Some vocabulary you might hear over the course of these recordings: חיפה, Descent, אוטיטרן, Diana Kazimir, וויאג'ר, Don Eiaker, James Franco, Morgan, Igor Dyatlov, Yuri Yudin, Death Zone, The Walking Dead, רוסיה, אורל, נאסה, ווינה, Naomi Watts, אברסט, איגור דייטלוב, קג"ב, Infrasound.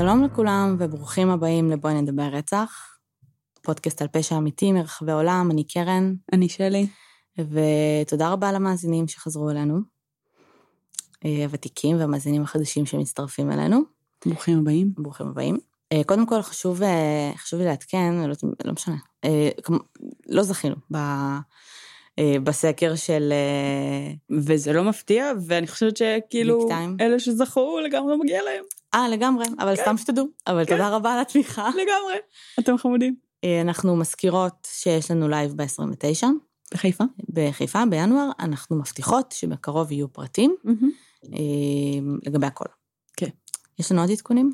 שלום לכולם וברוכים הבאים לבואי נדבר רצח, פודקאסט על פשע אמיתי מרחבי עולם. אני קרן. אני שלי. ותודה רבה למאזינים שחזרו אלינו, הוותיקים והמאזינים החדשים שמצטרפים אלינו. ברוכים הבאים. ברוכים הבאים. קודם כל חשוב לי להתקן, לא משנה, לא זכינו בסקר של... וזה לא מפתיע, ואני חושבת שכאילו אלה שזכו לגמרי מגיע להם. לגמרי, אבל סתם שתדעו, אבל תודה רבה על התמיכה. לגמרי, אתם חמודים. אנחנו מזכירות שיש לנו לייב ב-29. בחיפה. בחיפה, בינואר, אנחנו מבטיחות שבקרוב יהיו פרטים, לגבי הכל. כן. יש לנו עוד עדכונים?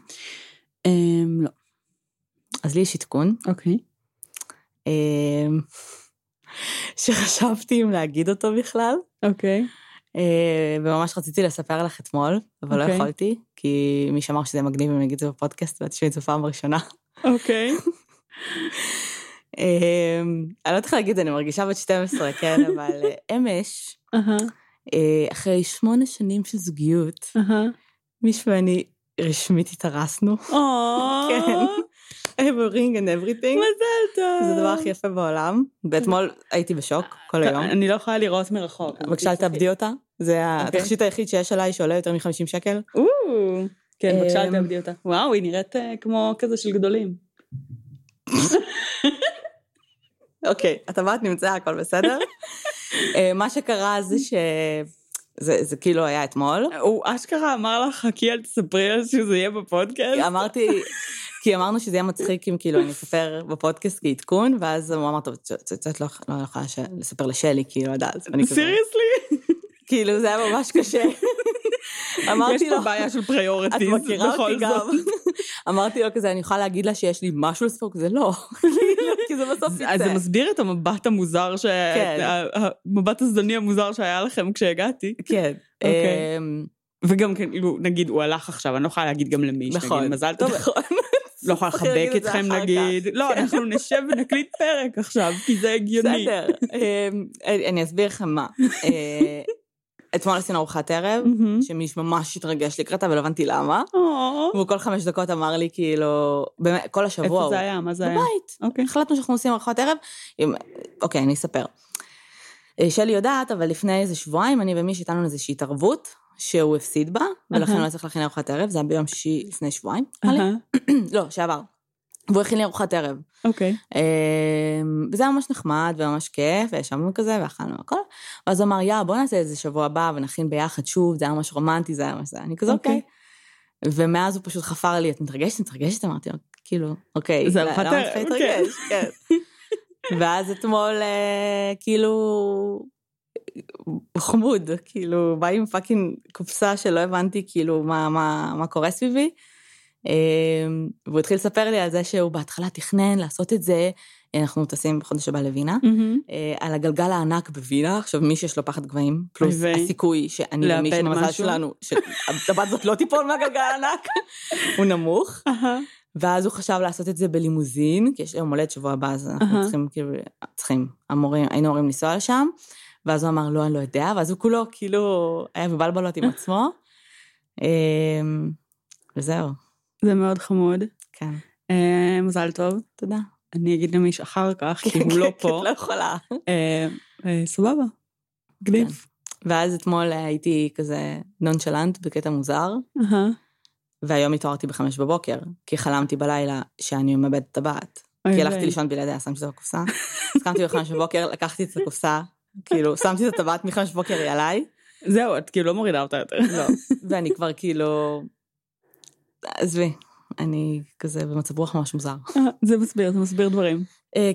לא. אז לי יש עדכון. אוקיי. שחשבתי אם להגיד אותו בכלל. אוקיי. וממש רציתי לספר לך אתמול, אבל לא יכולתי, כי מי שאמר שזה מגניב אם נגיד זה בפודקאסט, ואת תשמעי את זה פעם ראשונה. אוקיי. אני לא צריכה להגיד, אני מרגישה בת 12, כן, אבל אמש, אחרי 8 שנים של זוגיות, מישהו ואני רשמית התארסנו. כן. Everything and everything. מזל טוב. זה הדבר הכי יפה בעולם. ואתמול הייתי בשוק כל היום. אני לא יכולה לראות מרחוק. בבקשה, אל תאבדי אותה. זה התכשיט היחיד שיש עליי שעולה יותר מ$50. כן, בבקשה, אל תאבדי אותה. וואו, היא נראית כמו כזה של גדולים. אוקיי, הטבעת נמצאה, הכל בסדר. מה שקרה זה ש... זה כאילו היה אתמול. הוא אשכרה אמר לך, חכי אל תספרי על שזה יהיה בפודקאסט. אמרתי... כי אמרנו שזה היה מצחיק אם כאילו אני אספר בפודקאסט כעדכון, ואז הוא אמר, טוב, את לא יכולה לספר לשלי, כאילו, עד אז. סיריסלי? כאילו, זה היה ממש קשה. אמרתי לו, יש פה בעיה של פריורטיז, את מכירה אותי גם. אמרתי לו כזה, אני יכולה להגיד לה שיש לי משהו לספור, כזה לא. כי זה בסוף יצא. אז זה מסביר את המבט המוזר, המבט הזדוני המוזר שהיה לכם כשהגעתי. כן. אוקיי. וגם כאילו, נגיד, הוא הלך עכשיו, אני לא יכולה להגיד גם למי, שנגיד, מזל טוב. לא יכולה לחבק אתכם נגיד, לא, אנחנו נשב ונקליט פרק עכשיו, כי זה הגיוני. בסדר, אני אסביר לכם מה. אתמול עשינו ארוחת ערב, שמיש ממש התרגש לקראתה, ולא הבנתי למה. והוא כל 5 דקות אמר לי, כאילו, כל השבוע. איפה זה היה? מה זה היה? בבית. החלטנו שאנחנו עושים ארוחת ערב. אוקיי, אני אספר. שלי יודעת, אבל לפני איזה שבועיים, אני ומיש איתנו איזושהי התערבות, שהוא הפסיד בה, ולכן לא צריך להכין ארוחת ערב, זה היה ביום שישי לפני שבועיים, לא, שעבר, והוא הכין לי ארוחת ערב. אוקיי. וזה היה ממש נחמד, וממש כיף, וישבנו כזה, ואכלנו הכל, ואז הוא אמר, בוא נעשה איזה שבוע הבא, ונכין ביחד שוב, זה היה ממש רומנטי, זה היה ממש זה, אני כזה אוקיי. ומאז הוא פשוט חפר לי, את מתרגשת, אמרתי, כאילו, אוקיי. זה ארוחת ערב, כן. ואז אתמול, כאילו... חמוד, כאילו, בא עם פאקינג קופסה שלא הבנתי, כאילו, מה קורה סביבי, והוא התחיל לספר לי על זה שהוא בהתחלה תכנן לעשות את זה, אנחנו טסים בחודש הבא לווינה, על הגלגל הענק בווינה, עכשיו מי שיש לו פחד גבהים, פלוס הסיכוי שאני ומי שמזל שלנו, שהבת זאת לא תיפול מהגלגל הענק, הוא נמוך, ואז הוא חשב לעשות את זה בלימוזין, כי יש יום הולד שבוע הבא, אז אנחנו צריכים, היינו הורים לנסוע לשם, ואז הוא אמר, לא, אני לא יודע, ואז הוא כולו, כאילו, היה מבלבלות עם עצמו. וזהו. זה מאוד חמוד. כן. מזל טוב. תודה. אני אגיד למיש אחר כך, כי הוא לא פה. לא יכולה. סבבה. גניב. ואז אתמול הייתי כזה נונשלנט בקטע מוזר, והיום התעוררתי ב5:00, כי חלמתי בלילה שאני מאבדת את הבת. כי הלכתי לישון בלעדיה, שמתי את הקופסה. אז קמתי ב5:00, לקחתי את הקופסה, כאילו, שמתי את הטבעת מ5:00 היא עליי. זהו, את כאילו לא מורידה אותה יותר. לא, ואני כבר כאילו... עזבי, אני כזה במצב רוח ממש מוזר. זה מסביר דברים.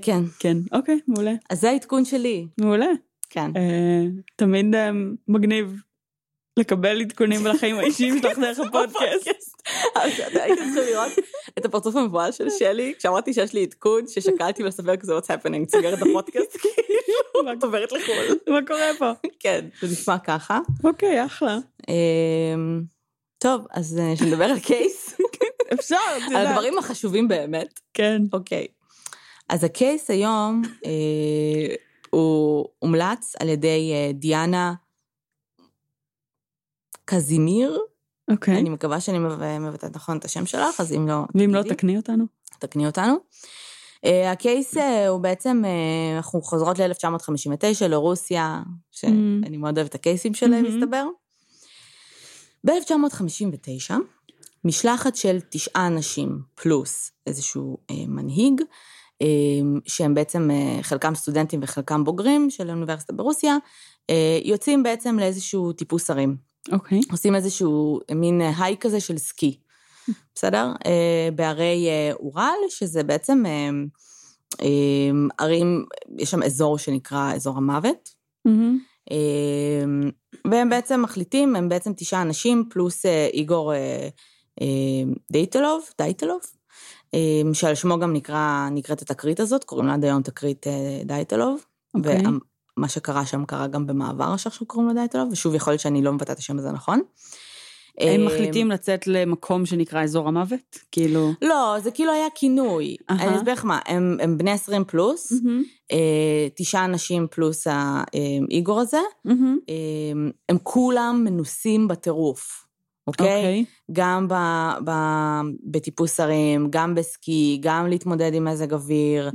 כן. כן, אוקיי, מעולה. אז זה העדכון שלי. מעולה. כן. תמיד מגניב לקבל עדכונים לחיים האישיים שלך דרך הפודקאסט. הייתי צריכה לראות את הפרצוף המבועל של שלי, כשאמרתי שיש לי עדכון, ששקלתי ולספר כזה what's happening, סוגרת את הפודקאסט, כאילו, את עוברת לחול. מה קורה פה? כן, זה נשמע ככה. אוקיי, אחלה. טוב, אז שנדבר על קייס. אפשר, תדעת. על הדברים החשובים באמת. כן. אוקיי. אז הקייס היום, הוא הומלץ על ידי דיאנה קזימיר, אוקיי. אני מקווה שאני מבטאת נכון את השם שלך, אז אם לא... ואם לא, תקני אותנו. תקני אותנו. הקייס הוא בעצם, אנחנו חוזרות ל-1959, לרוסיה, שאני מאוד אוהבת הקייסים שלהם, מסתבר. ב-1959, משלחת של 9 אנשים, פלוס איזשהו מנהיג, שהם בעצם חלקם סטודנטים וחלקם בוגרים של האוניברסיטה ברוסיה, יוצאים בעצם לאיזשהו טיפוס הרים. אוקיי. עושים איזשהו מין היי כזה של סקי. בסדר? בערי אורל, שזה בעצם ערים, יש שם אזור שנקרא אזור המוות. והם בעצם מחליטים, הם בעצם 9 אנשים, פלוס איגור דייטלוב, שעל שמו גם נקראת התקרית הזאת, קוראים לה עד היום תקרית דייטלוב, ומה שקרה שם קרה גם במעבר שאנחנו קוראים לה דייטלוב, ושוב יכול להיות שאני לא מבטאת את השם הזה נכון. הם מחליטים לצאת למקום שנקרא אזור המוות? כאילו... לא, זה כאילו היה כינוי. אני אסביר לך מה, הם בני 20 פלוס, 9 אנשים פלוס האיגור הזה, הם כולם מנוסים בטירוף. אוקיי? גם בטיפוס הרים, גם בסקי, גם להתמודד עם מזג אוויר,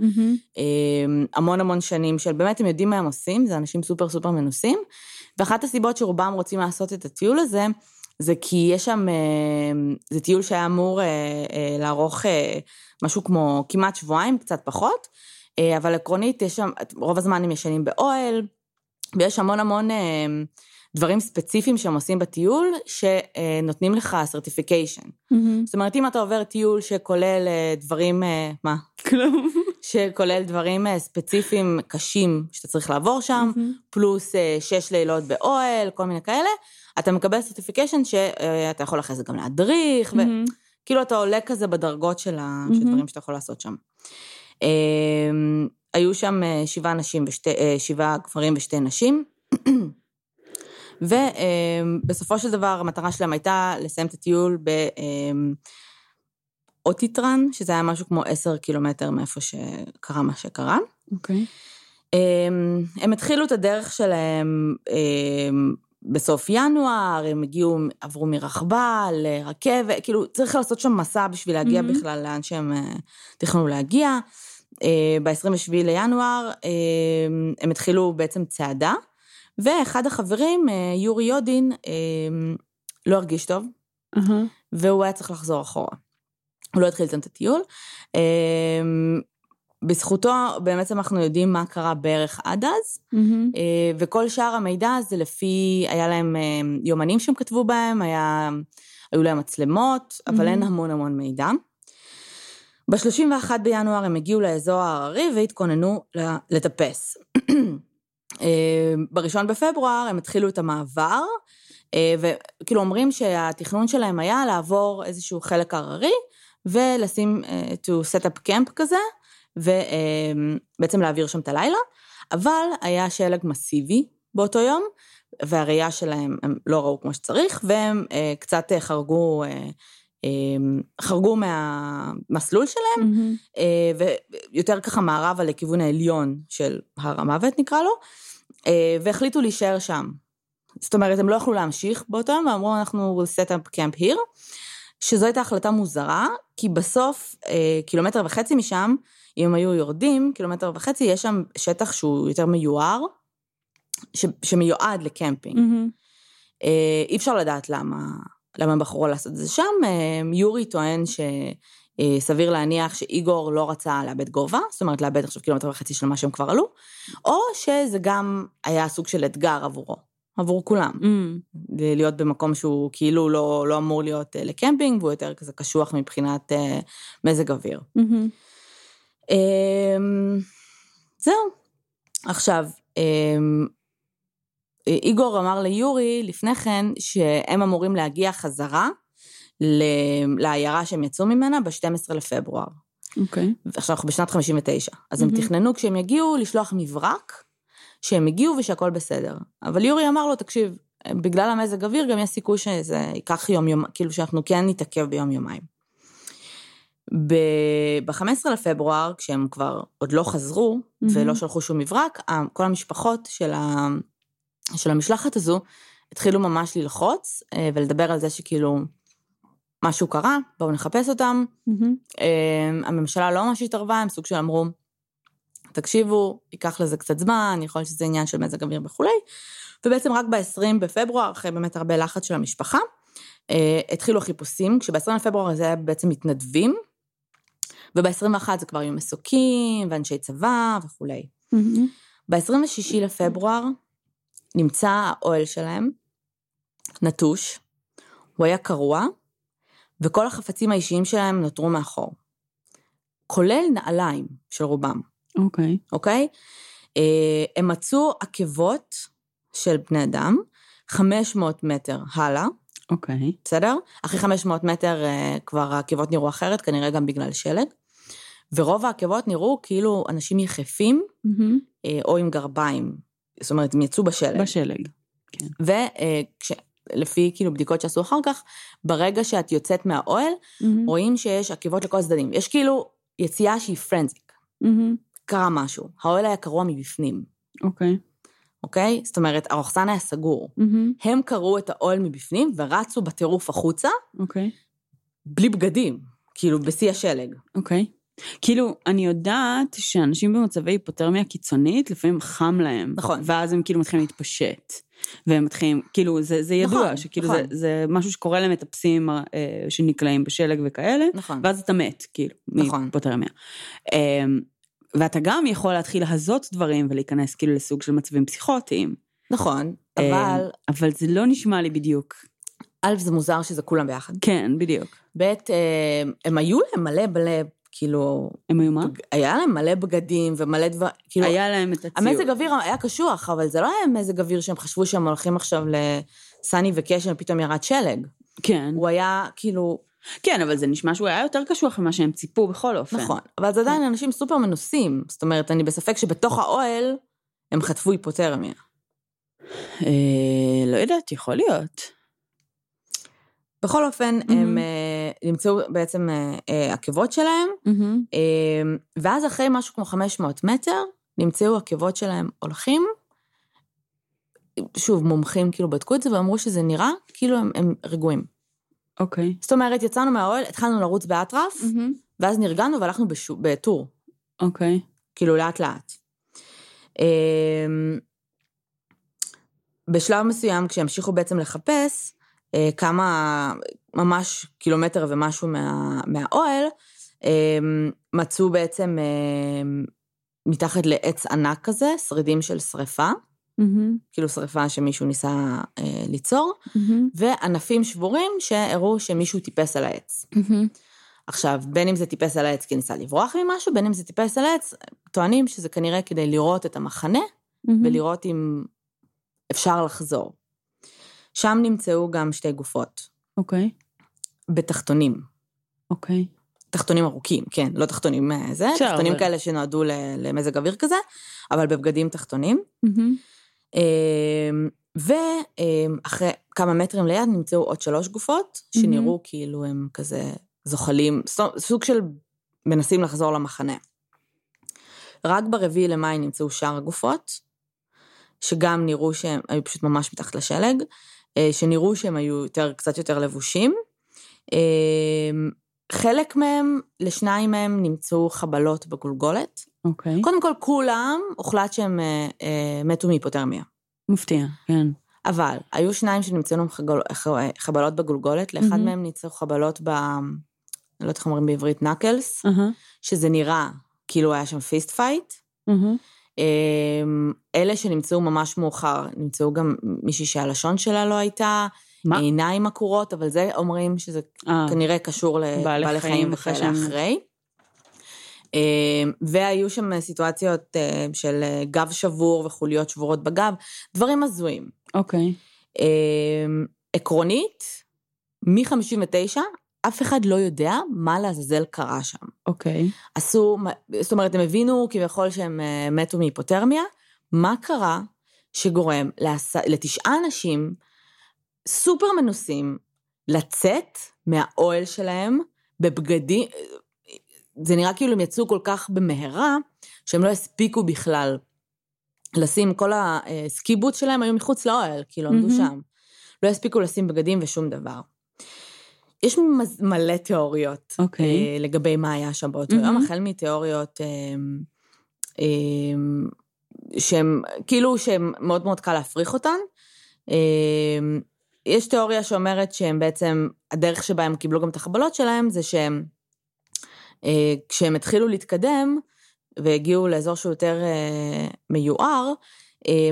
המון המון שנים של, באמת הם יודעים מה הם עושים, זה אנשים סופר סופר מנוסים, ואחת הסיבות שרובם רוצים לעשות את הטיול הזה, זה כי יש שם, זה טיול שהיה אמור לערוך משהו כמו כמעט שבועיים, קצת פחות, אבל עקרונית יש שם, רוב הזמן הם ישנים באוהל, ויש המון המון דברים ספציפיים שהם עושים בטיול, שנותנים לך סרטיפיקיישן. זאת אומרת, אם אתה עובר טיול שכולל דברים, מה? כלום. שכולל דברים ספציפיים קשים שאתה צריך לעבור שם, פלוס 6 לילות באוהל, כל מיני כאלה, אתה מקבל סרטיפיקיישן שאתה יכול אחרי זה גם להדריך, וכאילו אתה עולה כזה בדרגות של הדברים שאתה יכול לעשות שם. היו שם 7 גברים ו2 נשים, ובסופו של דבר המטרה שלהם הייתה לסיים את הטיול באוטיטרן, שזה היה משהו כמו 10 קילומטר מאיפה שקרה מה שקרה. אוקיי. הם התחילו את הדרך שלהם בסוף ינואר, הם הגיעו, עברו מרחבה לרכבת, כאילו צריך לעשות שם מסע בשביל להגיע בכלל לאן שהם תכננו להגיע. ב-27 לינואר הם התחילו בעצם צעדה, ואחד החברים, יורי יודין, לא הרגיש טוב, והוא היה צריך לחזור אחורה. הוא לא התחיל את הטיול. בזכותו, באמת אנחנו יודעים מה קרה בערך עד אז, וכל שאר המידע זה לפי, היה להם יומנים שהם כתבו בהם, היו להם מצלמות, אבל אין המון המון מידע. ב-31 בינואר הם הגיעו לאזור ההררי, והתכוננו לטפס. בראשון בפברואר הם התחילו את המעבר, וכאילו אומרים שהתכנון שלהם היה לעבור איזשהו חלק הררי, ולשים, to set up camp כזה, ובעצם להעביר שם את הלילה, אבל היה שלג מסיבי באותו יום, והראייה שלהם הם לא ראו כמו שצריך, והם קצת חרגו מהמסלול שלהם, ויותר ככה מערבה לכיוון העליון של הר המוות נקרא לו, והחליטו להישאר שם. זאת אומרת, הם לא יכלו להמשיך באותו יום, ואמרו אנחנו set up camp here, שזו הייתה החלטה מוזרה, כי בסוף, 1.5 קילומטר משם, אם היו יורדים, 1.5 קילומטר, יש שם שטח שהוא יותר מיוער, שמיועד לקמפינג. אי אפשר לדעת למה הם בחרו לעשות את זה שם. יורי טוען שסביר להניח שאיגור לא רצה לאבד גובה, זאת אומרת לאבד עכשיו 1.5 קילומטר של מה שהם כבר עלו, או שזה גם היה סוג של אתגר עבור כולם, להיות במקום שהוא כאילו לא אמור להיות לקמפינג, והוא יותר כזה קשוח מבחינת מזג אוויר. זהו. עכשיו, איגור אמר ליורי לפני כן, שהם אמורים להגיע חזרה לעיירה שהם יצאו ממנה ב-12 לפברואר. אוקיי. עכשיו אנחנו בשנת 59, אז הם תכננו כשהם יגיעו לשלוח מברק, שהם הגיעו ושהכל בסדר. אבל יורי אמר לו, תקשיב, בגלל המזג אוויר גם יש סיכוי שזה ייקח יום, כאילו שאנחנו כן נתעכב ביום יומיים. ב-15 לפברואר, כשהם כבר עוד לא חזרו, ולא שלחו שום מברק, כל המשפחות של המשלחת הזו, התחילו ממש ללחוץ, ולדבר על זה שכאילו משהו קרה, בואו נחפש אותם. הממשלה לא ממש התערבה, הם סוג של אמרו, תקשיבו, ייקח לזה קצת זמן, יכול להיות שזה עניין של מזג אוויר וכו'. ובעצם רק ב-20 בפברואר, אחרי באמת הרבה לחץ של המשפחה, התחילו החיפושים, כשב-20 בפברואר זה היה בעצם מתנדבים, וב-21 זה כבר היו מסוקים, ואנשי צבא וכו'. ב-26 לפברואר נמצא האוהל שלהם, נטוש, הוא היה קרוע, וכל החפצים האישיים שלהם נותרו מאחור. כולל נעליים של רובם. אוקיי. אוקיי? הם מצאו עקבות של בני אדם, 500 מטר הלאה. אוקיי. בסדר? אחרי 500 מטר כבר העקבות נראו אחרת, כנראה גם בגלל שלג. ורוב העקבות נראו כאילו אנשים יחפים, או עם גרביים. זאת אומרת, הם יצאו בשלג. בשלג, כן. ולפי כאילו בדיקות שעשו אחר כך, ברגע שאת יוצאת מהאוהל, רואים שיש עקבות לכל צדדים. יש כאילו יציאה שהיא פרנזיק. קרה משהו. האוהל היה קרוע מבפנים. אוקיי. אוקיי? זאת אומרת, הרוחסן היה סגור. הם קראו את האוהל מבפנים, ורצו בטירוף החוצה, בלי בגדים, כאילו בשיא השלג. אוקיי. כאילו, אני יודעת שאנשים במצבי היפותרמיה קיצונית, לפעמים חם להם. נכון. ואז הם כאילו מתחילים להתפשט. והם מתחילים, כאילו, זה ידוע, שכאילו זה משהו שקורה למטפסים שנקלעים בשלג וכאלה, ואז אתה מת, כאילו, מהיפותרמיה. ואתה גם יכול להתחיל להזות דברים, ולהיכנס כאילו לסוג של מצבים פסיכוטיים. נכון, אבל זה לא נשמע לי בדיוק. א', זה מוזר שזה כולם ביחד. כן, בדיוק. ב', הם היו להם מלא בלב, כאילו... הם היו מה? היה להם מלא בגדים ומלא דבר... כאילו, היה להם את הציור. המזג אוויר היה קשוח, אבל זה לא היה מזג אוויר שהם חשבו שהם הולכים עכשיו לסני וקשן, ופתאום ירד שלג. כן. הוא היה כאילו... כן, אבל זה נשמע שהוא היה יותר קשוח ממה שהם ציפו בכל אופן. נכון, אבל זה עדיין אנשים סופר מנוסים. זאת אומרת, אני בספק שבתוך האוהל הם חטפו היפותרמיה. לא יודעת, יכול להיות. בכל אופן, הם נמצאו בעצם עקבות שלהם, ואז אחרי משהו כמו 500 מטר, נמצאו עקבות שלהם הולכים, שוב, מומחים כאילו בדקו את זה, ואמרו שזה נראה כאילו הם רגועים. אוקיי. זאת אומרת, יצאנו מהאוהל, התחלנו לרוץ באטרף, ואז נרגענו והלכנו בטור. אוקיי. כאילו לאט לאט. בשלב מסוים, כשהמשיכו בעצם לחפש, כמה, ממש קילומטר ומשהו מהאוהל, מצאו בעצם מתחת לעץ ענק כזה, שרידים של שריפה, כאילו שריפה שמישהו ניסה ליצור, וענפים שבורים שהראו שמישהו טיפס על העץ. עכשיו, בין אם זה טיפס על העץ כי ניסה לברוח ממשהו, בין אם זה טיפס על העץ, טוענים שזה כנראה כדי לראות את המחנה, ולראות אם אפשר לחזור. שם נמצאו גם שתי גופות. אוקיי. בתחתונים. אוקיי. תחתונים ארוכים, כן, לא תחתונים זה, תחתונים כאלה שנועדו למזג אוויר כזה, אבל בבגדים תחתונים. ואחרי כמה מטרים ליד נמצאו עוד 3 גופות, שנראו כאילו הם כזה זוחלים, סוג של מנסים לחזור למחנה. רק ברביעי למאי נמצאו שאר הגופות, שגם נראו שהם היו פשוט ממש מתחת לשלג, שנראו שהם היו קצת יותר לבושים. חלק מהם, לשניים מהם, נמצאו חבלות בגולגולת. אוקיי. קודם כל, כולם הוחלט שהם מתו מהיפותרמיה. מפתיע, כן. אבל, היו שניים שנמצאו להם חבלות בגולגולת, לאחד מהם נמצאו חבלות ב... לא יודעת איך אומרים בעברית, נקלס, שזה נראה כאילו היה שם פיסט פייט. אלה שנמצאו ממש מאוחר, נמצאו גם מישהי שהלשון שלה לא הייתה, עיניים עקורות, אבל זה אומרים שזה כנראה קשור לבעלי חיים וכאלה אחרי. והיו שם סיטואציות של גב שבור וחוליות שבורות בגב, דברים הזויים. אוקיי. עקרונית, מ-59, אף אחד לא יודע מה לעזאזל קרה שם. אוקיי. עשו, זאת אומרת, הם הבינו כביכול שהם מתו מהיפותרמיה, מה קרה שגורם לתשעה אנשים סופר מנוסים לצאת מהאוהל שלהם בבגדים, זה נראה כאילו הם יצאו כל כך במהרה, שהם לא הספיקו בכלל לשים, כל הסקיבוט שלהם היו מחוץ לאוהל, כאילו עמדו שם. לא הספיקו לשים בגדים ושום דבר. יש מלא תיאוריות לגבי מה היה שם באותו יום, החל מתיאוריות שהם, כאילו שהם מאוד מאוד קל להפריך אותן, יש תיאוריה שאומרת שהם בעצם, הדרך שבה הם קיבלו גם את החבלות שלהם, זה שהם, כשהם התחילו להתקדם, והגיעו לאזור שהוא יותר מיוער,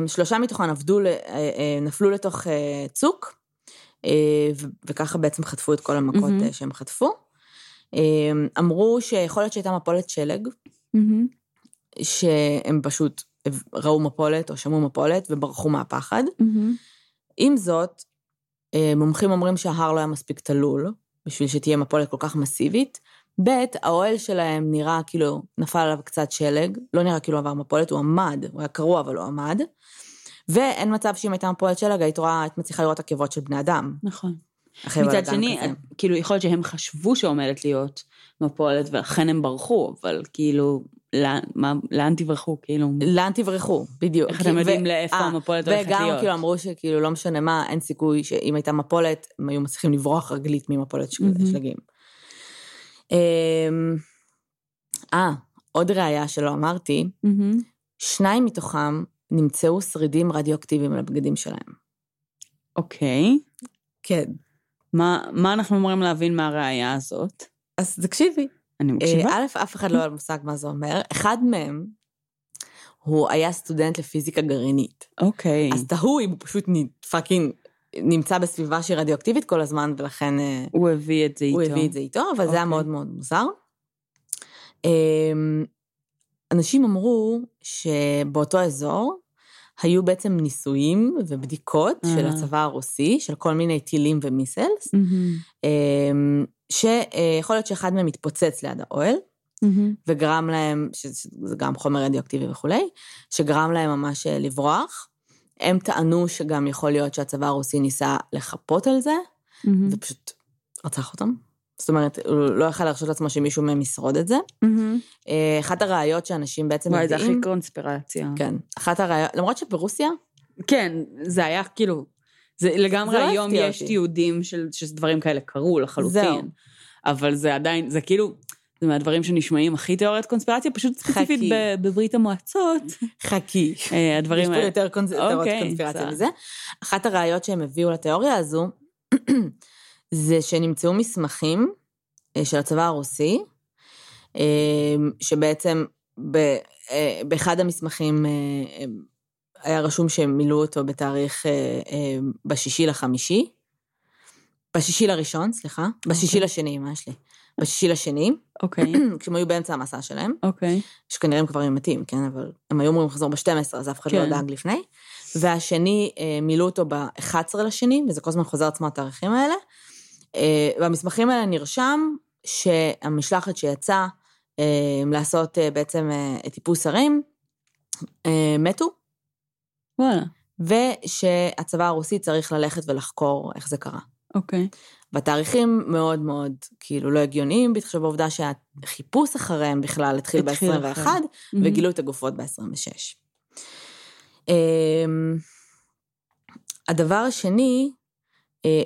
שלושה מתוכן נפלו לתוך צוק, וככה בעצם חטפו את כל המכות שהם חטפו. אמרו שיכול להיות שהייתה מפולת שלג, שהם פשוט ראו מפולת או שמעו מפולת וברחו מהפחד. עם זאת, מומחים אומרים שההר לא היה מספיק תלול, בשביל שתהיה מפולת כל כך מסיבית. ב' האוהל שלהם נראה כאילו נפל עליו קצת שלג, לא נראה כאילו עבר מפולת, הוא עמד, הוא היה קרוע אבל הוא עמד, ואין מצב שאם הייתה מפולת שלג, היית מצליחה לראות עקבות של בני אדם. נכון. מצד שני, כאילו יכול להיות שהם חשבו שעומדת להיות מפולת, ואכן הם ברחו, אבל כאילו, לאן תברחו, כאילו? לאן תברחו, בדיוק. איך אתם יודעים לאיפה המפולת הולכת להיות? וגם כאילו אמרו שכאילו לא משנה מה, אין סיכוי שאם הייתה מפולת, הם היו מצליחים לברוח רגלית ממפולת שלגים. עוד ראיה שלא אמרתי, שניים מתוכם נמצאו שרידים רדיו-אקטיביים לבגדים שלהם. אוקיי. כן. מה אנחנו אמורים להבין מהראיה הזאת? אז תקשיבי. אני מקשיבה. אף אחד לא היה מושג מה זה אומר. אחד מהם, הוא היה סטודנט לפיזיקה גרעינית. אוקיי. אז תהו אם הוא פשוט פאקינג נמצא בסביבה שהיא רדיו-אקטיבית כל הזמן, ולכן הוא הביא את זה איתו. אבל זה היה מאוד מאוד מוזר. אנשים אמרו שבאותו אזור היו בעצם ניסויים ובדיקות של הצבא הרוסי, של כל מיני טילים ומיסלס, שיכול להיות שאחד מהם התפוצץ ליד האוהל, וגרם להם, שזה גם חומר רדיו-אקטיבי וכו', שגרם להם ממש לברוח. הם טענו שגם יכול להיות שהצבא הרוסי ניסה לחפות על זה, ופשוט רצח אותם. זאת אומרת, הוא לא יכל לרשות לעצמו שמישהו מהם ישרוד את זה. אחת הראיות שאנשים בעצם יודעים... זה הכי קונספירציה. כן, אחת הראיות, למרות שברוסיה... כן, זה היה כאילו... לגמרי היום יש תיעודים שדברים כאלה קרו לחלוטין, אבל זה עדיין, זה כאילו... זה מהדברים שנשמעים הכי תיאוריית קונספירציה, פשוט ספציפית בברית המועצות. חכי. הדברים האלה. יש פה יותר תיאוריית קונספירציה מזה. אחת הראיות שהם הביאו לתיאוריה הזו, זה שנמצאו מסמכים של הצבא הרוסי, שבעצם באחד המסמכים היה רשום שהם מילאו אותו בתאריך בשישי לשני, מה יש לי? אוקיי. כשהם היו באמצע המסע שלהם, אוקיי. שכנראה הם כבר היו מתים, כן, אבל הם היו אומרים לחזור ב-12, אז אף אחד לא דאג לפני, והשני מילאו אותו ב-11 לשני, וזה כל הזמן חוזר עצמו התאריכים האלה, והמסמכים האלה נרשם שהמשלחת שיצא לעשות בעצם טיפוס הרים, מתו, ושהצבא הרוסי צריך ללכת ולחקור איך זה קרה. אוקיי. בתאריכים מאוד מאוד, כאילו, לא הגיוניים, בהתחשב בעובדה שהחיפוש אחריהם בכלל התחיל ב-21, וגילו את הגופות ב-26. הדבר השני,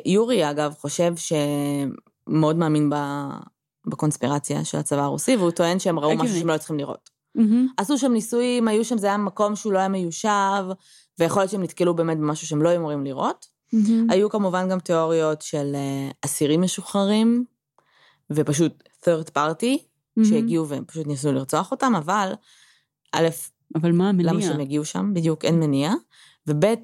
יורי, אגב, חושב שמאוד מאמין בקונספירציה של הצבא הרוסי, והוא טוען שהם ראו משהו שהם לא צריכים לראות. עשו שם ניסויים, היו שם, זה היה מקום שהוא לא היה מיושב, ויכול להיות שהם נתקלו באמת במשהו שהם לא אמורים לראות. היו כמובן גם תיאוריות של אסירים משוחררים, ופשוט third party, שהגיעו והם פשוט ניסו לרצוח אותם, אבל א', למה שהם הגיעו שם, בדיוק אין מניע, וב'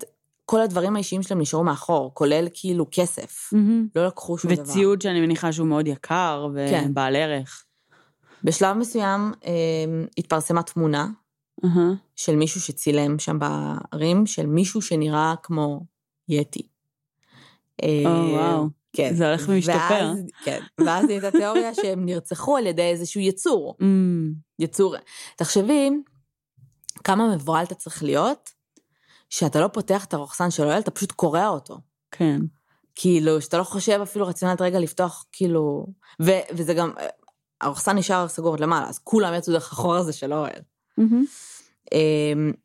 כל הדברים האישיים שלהם נשארו מאחור, כולל כאילו כסף, לא לקחו שום דבר. וציוד שאני מניחה שהוא מאוד יקר, ובעל ערך. בשלב מסוים התפרסמה תמונה, של מישהו שצילם שם בערים, של מישהו שנראה כמו יטי. וואו, זה הולך ומשתפר. ואז הייתה תיאוריה שהם נרצחו על ידי איזשהו יצור. תחשבי, כמה מבועל אתה צריך להיות, שאתה לא פותח את הרוחסן של אוהל, אתה פשוט קורא אותו. כן. כאילו, שאתה לא חושב אפילו רציונלית רגע לפתוח, כאילו, וזה גם, הרוחסן נשאר סגור למעלה, אז כולם יצאו דרך החור הזה של אוהל.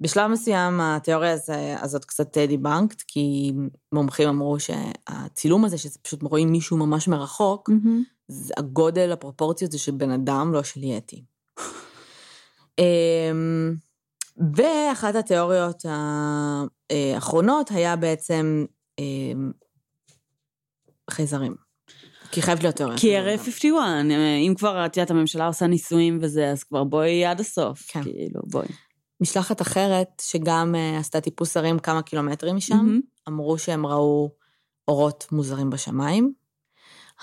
בשלב מסוים התיאוריה הזאת קצת דיבנקט, כי מומחים אמרו שהצילום הזה, שפשוט רואים מישהו ממש מרחוק, הגודל, הפרופורציות זה של בן אדם, לא של יתי. ואחת התיאוריות האחרונות היה בעצם חייזרים. כי חייבת להיות תיאוריה. כי הרי 51, אם כבר עתיית הממשלה עושה ניסויים וזה, אז כבר בואי עד הסוף. כן. כאילו, בואי. משלחת אחרת, שגם עשתה טיפוס הרים כמה קילומטרים משם, אמרו שהם ראו אורות מוזרים בשמיים.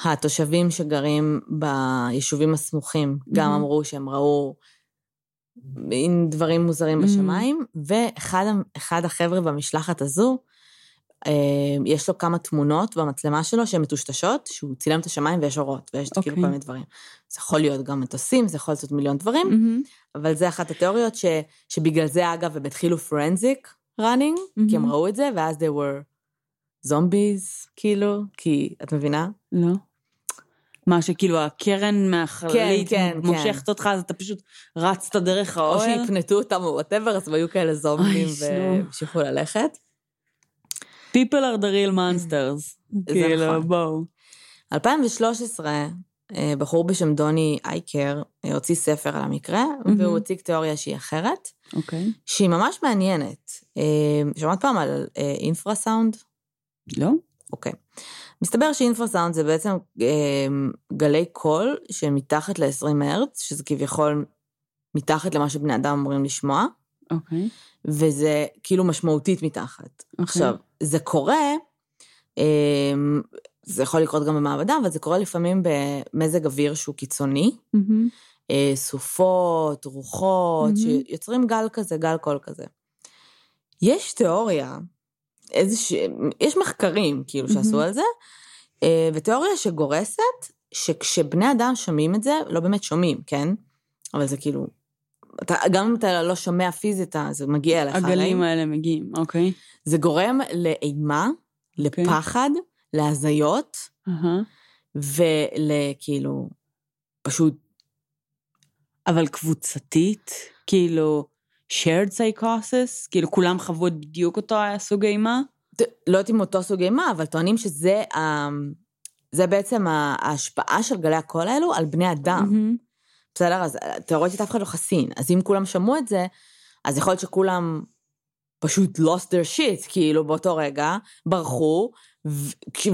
התושבים שגרים ביישובים הסמוכים, גם אמרו שהם ראו דברים מוזרים בשמיים, ואחד החבר'ה במשלחת הזו, יש לו כמה תמונות במצלמה שלו שהן מטושטשות, שהוא צילם את השמיים ויש אורות, ויש כאילו כל מיני דברים. זה יכול להיות גם מטוסים, זה יכול להיות מיליון דברים, אבל זה אחת התיאוריות שבגלל זה, אגב, הם התחילו forensic running, כי הם ראו את זה, ואז they were zombies, כאילו, כי את מבינה? לא. מה שכאילו הקרן מהחללית מושכת אותך, אז אתה פשוט רצת דרך האוהל. או שהפנטו אותם או whatever, אז היו כאלה זומבים והמשיכו ללכת. People are the real monsters. זה נכון. בואו. 2013, בחור בשם דוני אייקר, הוציא ספר על המקרה, והוא הציג תיאוריה שהיא אחרת, שהיא ממש מעניינת. שמעת פעם על אינפרסאונד? לא. אוקיי. מסתבר שאינפרסאונד זה בעצם גלי קול שמתחת ל-20 הרץ, שזה כביכול מתחת למה שבני אדם אמורים לשמוע, וזה כאילו משמעותית מתחת. עכשיו, זה קורה, זה יכול לקרות גם במעבדה, אבל זה קורה לפעמים במזג אוויר שהוא קיצוני, סופות, רוחות, שיוצרים גל כזה, גל קול כזה. יש תיאוריה, יש מחקרים כאילו שעשו על זה, ותיאוריה שגורסת, שכשבני אדם שומעים את זה, לא באמת שומעים, כן? אבל זה כאילו, גם אם אתה לא שומע פיזית, זה מגיע אליך. הגלים האלה מגיעים, אוקיי. זה גורם לאימה, לפחד, להזיות, ולכאילו, פשוט. אבל קבוצתית, כאילו, shared psychosis, כאילו כולם חוו את בדיוק אותו סוג אימה? לא יודעת אם אותו סוג אימה, אבל טוענים שזה בעצם ההשפעה של גלי הקול האלו על בני אדם. בסדר, אז תיאורטית אף אחד לא חסין, אז אם כולם שמעו את זה, אז יכול להיות שכולם פשוט lost their shit, כאילו באותו רגע, ברחו,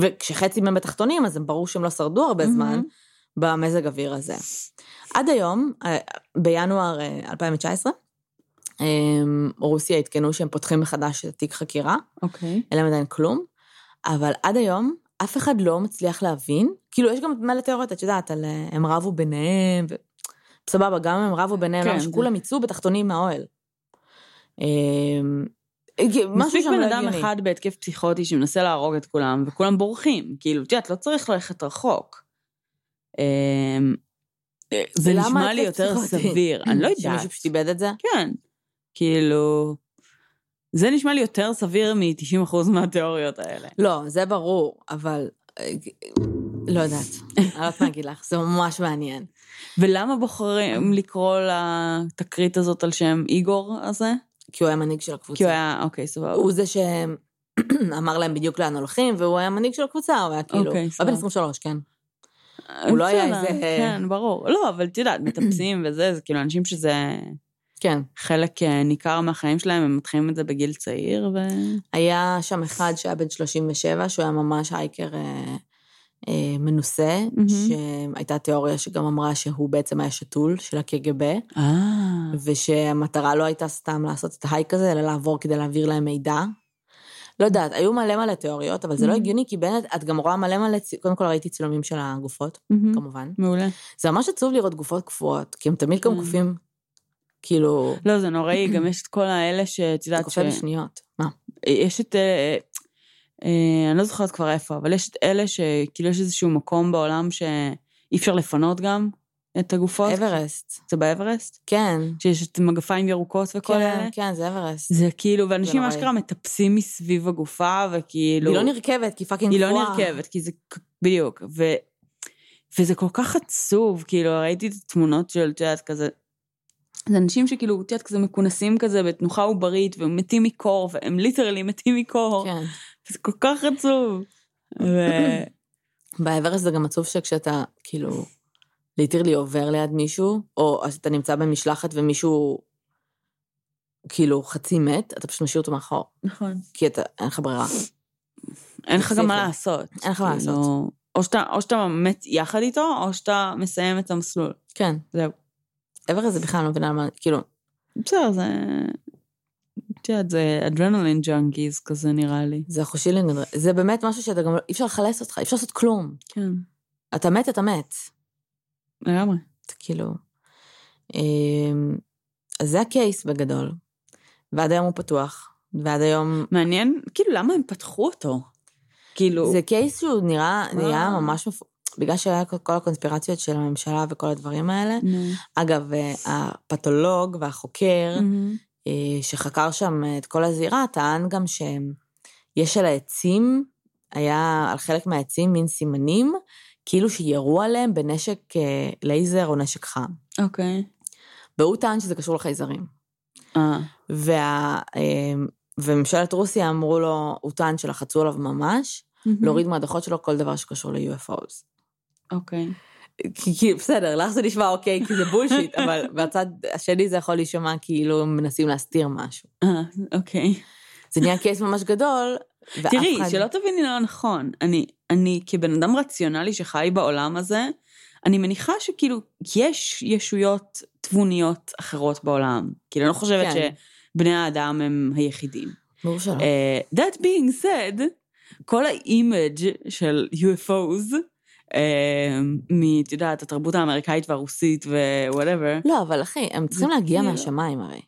וכשחצי מהם בתחתונים, אז הם ברור שהם לא שרדו הרבה זמן, במזג אוויר הזה. עד היום, בינואר 2019, רוסיה התקנו שהם פותחים מחדש את תיק חקירה, אלה עדיין כלום, אבל עד היום, אף אחד לא מצליח להבין, כאילו יש גם מלא תיאוריות, את יודעת, הם רבו ביניהם, סבבה, גם הם רבו ביניהם, שכולם יצאו בתחתונים מהאוהל. מספיק בן אדם אחד בהתקף פסיכוטי, שמנסה להרוג את כולם, וכולם בורחים, כאילו, תיאת, לא צריך ללכת רחוק. זה נשמע לי יותר סביר, אני לא יודעת. שמישהו שתיבד את זה? כן, כאילו, זה נשמע לי יותר סביר מ-90% מהתיאוריות האלה. לא, זה ברור, אבל לא יודעת. אני לא תגיד לך, זה ממש מעניין. ולמה בוחרים לקרוא לתקרית הזאת על שם איגור הזה? כי הוא היה מנהיג של הקבוצה. כי הוא היה, אוקיי, סבבה. הוא זה שאמר להם בדיוק לאן הולכים, והוא היה מנהיג של הקבוצה, הוא היה כאילו, בן 23, כן. הוא לא היה איזה כן, ברור. לא, אבל תדעת, מטפסים וזה, זה כאילו אנשים שזה כן. חלק ניכר מהחיים שלהם, הם מתחילים את זה בגיל צעיר. היה שם אחד שהיה בן 37, שהוא היה ממש אייקר מנוסה, שהייתה תיאוריה שגם אמרה שהוא בעצם היה שתול של הקג"ב, ושהמטרה לא הייתה סתם לעשות את ההייק הזה, אלא לעבור כדי להעביר להם מידע. לא יודעת, היו מלא מלא תיאוריות, אבל זה לא הגיוני, כי בנת, את גם רואה מלא מלא, קודם כל ראיתי צילומים של הגופות, כמובן. מעולה. זה ממש עצוב לראות גופות קפואות, כי הם תמיד גם גופים כאילו לא, זה נוראי, גם יש את כל האלה שתדעת קופל בשניות. מה? יש את אני לא זוכרת כבר איפה, אבל יש את אלה שכאילו יש איזשהו מקום בעולם שאי אפשר לפנות גם את הגופות. אברסט. זה באברסט? כן. שיש את מגפיים ירוקות וכל אלה? כן, זה אברסט. זה כאילו, ואנשים אשכרה מטפסים מסביב הגופה, וכאילו היא לא נרכבת, כי פאקינג גבוהה. היא לא נרכבת, כי זה בדיוק. וזה כל כך עצוב, כאילו, ראיתי את התמונות של כזה זה אנשים שכאילו, תיאת כזה מכונסים כזה, בתנוחה עוברית, והם מתים מקור, והם ליטרלי מתים מקור. כן. וזה כל כך עצוב. באברסט זה גם עצוב שכשאתה, כאילו, ליטרלי עובר ליד מישהו, או אתה נמצא במשלחת ומישהו, כאילו, חצי מת, אתה פשוט משאיר אותו מאחור. נכון. כי אתה, אין לך ברירה. אין לך גם מה לעשות. אין לך מה לעשות. או שאתה מת יחד איתו, או שאתה מסיים את המסלול. כן. זהו. עבר זה בכלל לא מבינה מה, כאילו... בסדר, זה... תיאת, זה אדרנלין ג'אנקיז כזה נראה לי. זה החושילינג, זה באמת משהו שאתה גם... אי אפשר לחלס אותך, אי אפשר לעשות כלום. כן. אתה מת, אתה מת. לגמרי. אתה כאילו... אז זה הקייס בגדול. ועד היום הוא פתוח. ועד היום... מעניין, כאילו למה הם פתחו אותו? כאילו... זה קייס שהוא נראה ממש מפורט. בגלל שהיה כל הקונספירציות של הממשלה וכל הדברים האלה. אגב, הפתולוג והחוקר שחקר שם את כל הזירה, טען גם שיש על העצים, היה על חלק מהעצים מין סימנים, כאילו שירו עליהם בנשק לייזר או נשק חם. אוקיי. והוא טען שזה קשור לחייזרים. וממשלת רוסיה אמרו לו, הוא טען שלחצו עליו ממש, להוריד מהדוחות שלו כל דבר שקשור ל-UFOs. אוקיי. כי בסדר, לך זה נשמע אוקיי, כי זה בולשיט, אבל בצד השני זה יכול להישמע כאילו מנסים להסתיר משהו. אוקיי. זה נהיה קייס ממש גדול. תראי, שלא תביני לא נכון, אני כבן אדם רציונלי שחי בעולם הזה, אני מניחה שכאילו יש ישויות תבוניות אחרות בעולם. כאילו אני לא חושבת שבני האדם הם היחידים. ברור שלא. That being said, כל האימג' של UFOs, מתודעת התרבות האמריקאית והרוסית ו-whatever. לא, אבל אחי, הם צריכים להגיע מהשמיים הרי.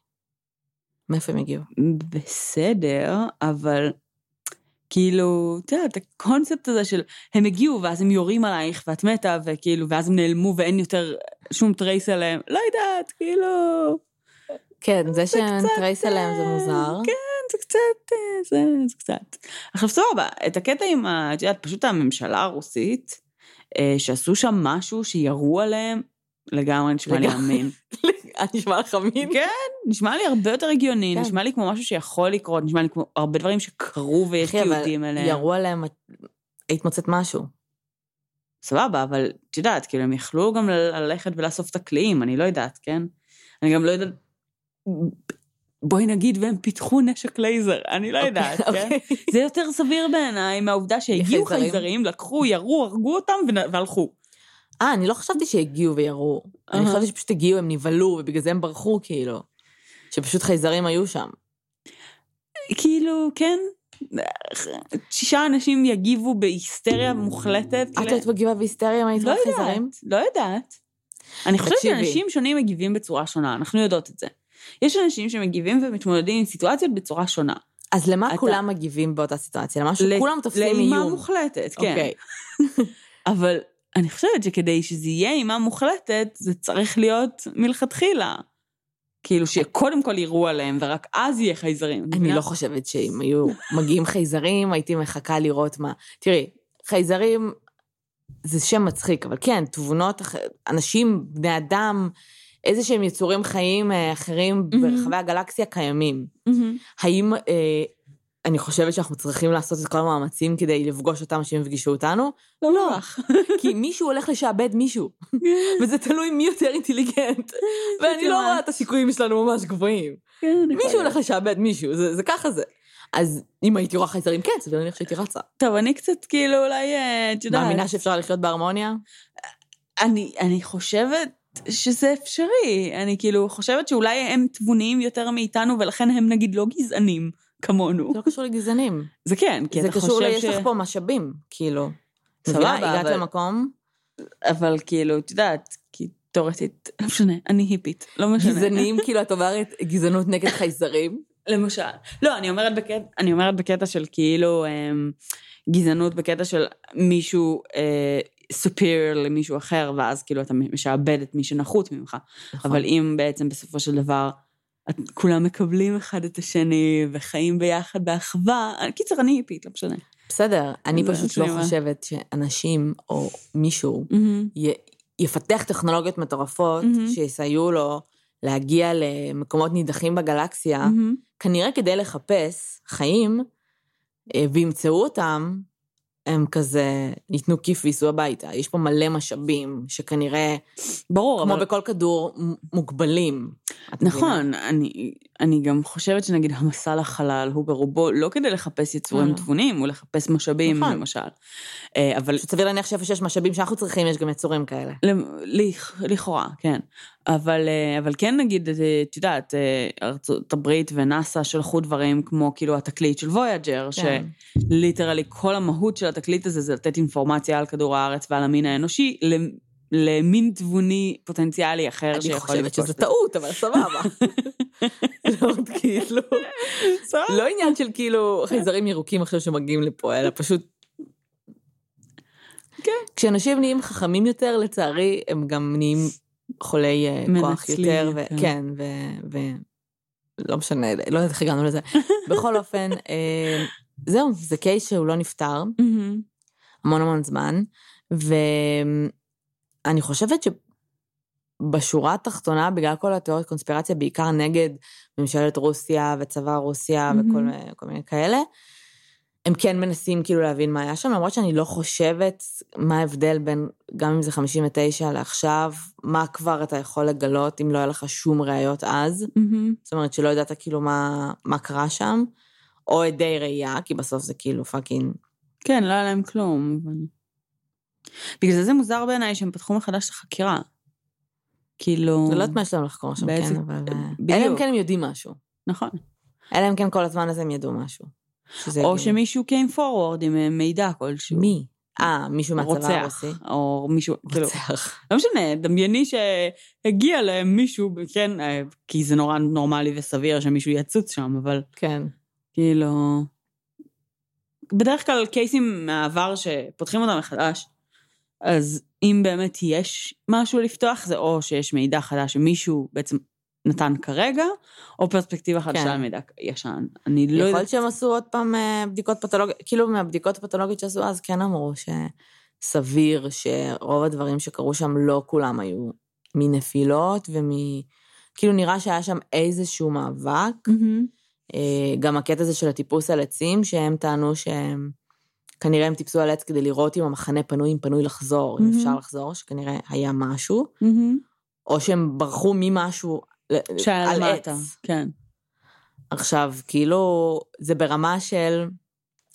מאיפה הם הגיעו? בסדר, אבל כאילו, תראה, את הקונספט הזה של הם הגיעו ואז הם יורים עלייך ואת מתה, וכאילו, ואז הם נעלמו ואין יותר שום טרייס עליהם. לא יודעת, כאילו... כן, זה שאין טרייס עליהם זה מוזר. כן. זה קצת, זה קצת. עכשיו סבבה, את הקטע עם, את יודעת, פשוט הממשלה הרוסית, שעשו שם משהו שירו עליהם, לגמרי נשמע לי אמין. נשמע לך אמין? כן, נשמע לי הרבה יותר הגיוני, נשמע לי כמו משהו שיכול לקרות, נשמע לי כמו הרבה דברים שקרו ויש תיעודים עליהם. ירו עליהם, היית מוצאת משהו. סבבה, אבל את יודעת, כאילו הם יכלו גם ללכת ולאסוף את הכלים, אני לא יודעת, כן? אני גם לא יודעת... בואי נגיד, והם פיתחו נשק לייזר, אני לא יודעת, כן? זה יותר סביר בעיניי, מהעובדה שהגיעו חייזרים, לקחו, ירו, הרגו אותם והלכו. אני לא חשבתי שהגיעו וירו, אני חשבתי שפשוט הגיעו, הם נבלו, ובגלל זה הם ברחו, כאילו, שפשוט חייזרים היו שם. כאילו, כן, 6 אנשים יגיבו בהיסטריה מוחלטת. את היית מגיבה בהיסטריה, מה יתראה חייזרים? לא יודעת. אני חושבת שאנשים שונים מגיבים בצורה שונה, אנחנו יודעות את זה. יש אנשים שמגיבים ומתמודדים עם סיטואציות בצורה שונה. אז למה כולם מגיבים באותה סיטואציה? למה שכולם תופסים איום? לאימה מוחלטת, כן. אבל אני חושבת שכדי שזה יהיה אימה מוחלטת, זה צריך להיות מלכתחילה. כאילו שקודם כל יראו עליהם, ורק אז יהיה חייזרים. אני לא חושבת שאם היו מגיעים חייזרים, הייתי מחכה לראות מה. תראי, חייזרים זה שם מצחיק, אבל כן, תבונות, אנשים, בני אדם, איזה שהם יצורים חיים אחרים ברחבי הגלקסיה קיימים. האם, אני חושבת שאנחנו צריכים לעשות את כל המאמצים כדי לפגוש אותם שהם יפגישו אותנו? לא. כי מישהו הולך לשעבד מישהו. וזה תלוי מי יותר אינטליגנט. ואני לא רואה את השיקויים שלנו ממש גבוהים. מישהו הולך לשעבד מישהו, זה ככה זה. אז אם הייתי רואה חייזרים, כן, זה לא נראה שהייתי רצה. טוב, אני קצת כאילו אולי, מאמינה שאפשר לחיות בהרמוניה? אני חושבת שזה אפשרי, אני כאילו חושבת שאולי הם תבוניים יותר מאיתנו, ולכן הם נגיד לא גזענים כמונו. זה לא קשור לגזענים. זה כן, כי אתה חושב ש... זה קשור לי, יש לך פה משאבים, כאילו. סבבה, אבל... הגעת למקום. אבל כאילו, את יודעת, כי תורתית, לא משנה, אני היפית, לא משנה. גזענים, כאילו, את אומרת גזענות נגד חייזרים? למשל. לא, אני אומרת בקטע של כאילו, גזענות בקטע של מישהו... superior למישהו אחר, ואז כאילו אתה משעבד את מי שנחות ממך. אבל אם בעצם בסופו של דבר כולם מקבלים אחד את השני וחיים ביחד באחווה, קיצר אני היפית, לא משנה. בסדר, אני פשוט לא חושבת שאנשים או מישהו יפתח טכנולוגיות מטורפות שיסייעו לו להגיע למקומות נידחים בגלקסיה, כנראה כדי לחפש חיים, וימצאו אותם, הם כזה ניתנו כיף ויסו הביתה. יש פה מלא משאבים שכנראה, ברור, כמו בכל כדור, מוגבלים. נכון, אני גם חושבת שנגיד המסע לחלל הוא ברובו, לא כדי לחפש יצורים תבונים, הוא לחפש משאבים למשל. אבל סביר להניח שאיפה שיש משאבים שאנחנו צריכים, יש גם יצורים כאלה. לכאורה, כן. אבל כן נגיד, את יודעת, ארצות הברית ונאסה שלחו דברים כמו כאילו התקליט של וויאג'ר, שליטרלי כל המהות של התקליט הזה זה לתת אינפורמציה על כדור הארץ ועל המין האנושי, למין תבוני פוטנציאלי אחר שיכול לפגוש. אני חושבת שזו טעות, אבל סבבה. לא, כאילו, לא עניין של כאילו חייזרים ירוקים אחרי שמגיעים לפה, אלא פשוט כשאנשים נהיים חכמים יותר, לצערי, הם גם נהיים חולי כוח יותר, וכן, ולא משנה, לא יודעת איך הגענו לזה. בכל אופן, זהו, זה קייס שהוא לא נפטר, המון המון זמן, ואני חושבת שבשורה התחתונה, בגלל כל התיאוריות קונספירציה, בעיקר נגד ממשלת רוסיה, וצבא רוסיה, וכל מיני כאלה, הם כן מנסים כאילו להבין מה היה שם, למרות שאני לא חושבת מה ההבדל בין, גם אם זה 59 לעכשיו, מה כבר אתה יכול לגלות, אם לא היה לך שום ראיות אז, זאת אומרת שלא ידעת כאילו מה קרה שם, או עדי ראייה, כי בסוף זה כאילו פאקינג. כן, לא היה להם כלום. בגלל זה מוזר בעיניי שהם פתחו מחדש לחקירה. כאילו... זה לא את מה שלהם לחקור שם, כן, אבל... אלא אם כן הם יודעים משהו. נכון. אלא אם כן כל הזמן הזה הם ידעו משהו. או שמישהו קיים פורוורד עם מידע כלשהו. מי? מישהו מהצבא הרוסי. או מישהו... רוצח. לא משנה, דמייני שהגיע למישהו, כן, כי זה נורא נורמלי וסביר שמישהו יצוץ שם, אבל... כן. כאילו... בדרך כלל קייסים מהעבר שפותחים אותם מחדש, אז אם באמת יש משהו לפתוח, זה או שיש מידע חדש שמישהו בעצם... נתן כרגע, או פרספקטיבה חדשה למידע ישן. אני לא... יכול להיות שהם עשו עוד פעם בדיקות פתולוגיות, כאילו מהבדיקות הפתולוגיות שעשו אז כן אמרו שסביר שרוב הדברים שקרו שם לא כולם היו מנפילות כאילו נראה שהיה שם איזשהו מאבק, גם הקטע הזה של הטיפוס על עצים, שהם טענו שהם כנראה הם טיפסו על עץ כדי לראות אם המחנה פנוי לחזור, אם אפשר לחזור, שכנראה היה משהו, או שהם ברחו ממשהו שעל למטה, כן. עכשיו, כאילו, זה ברמה של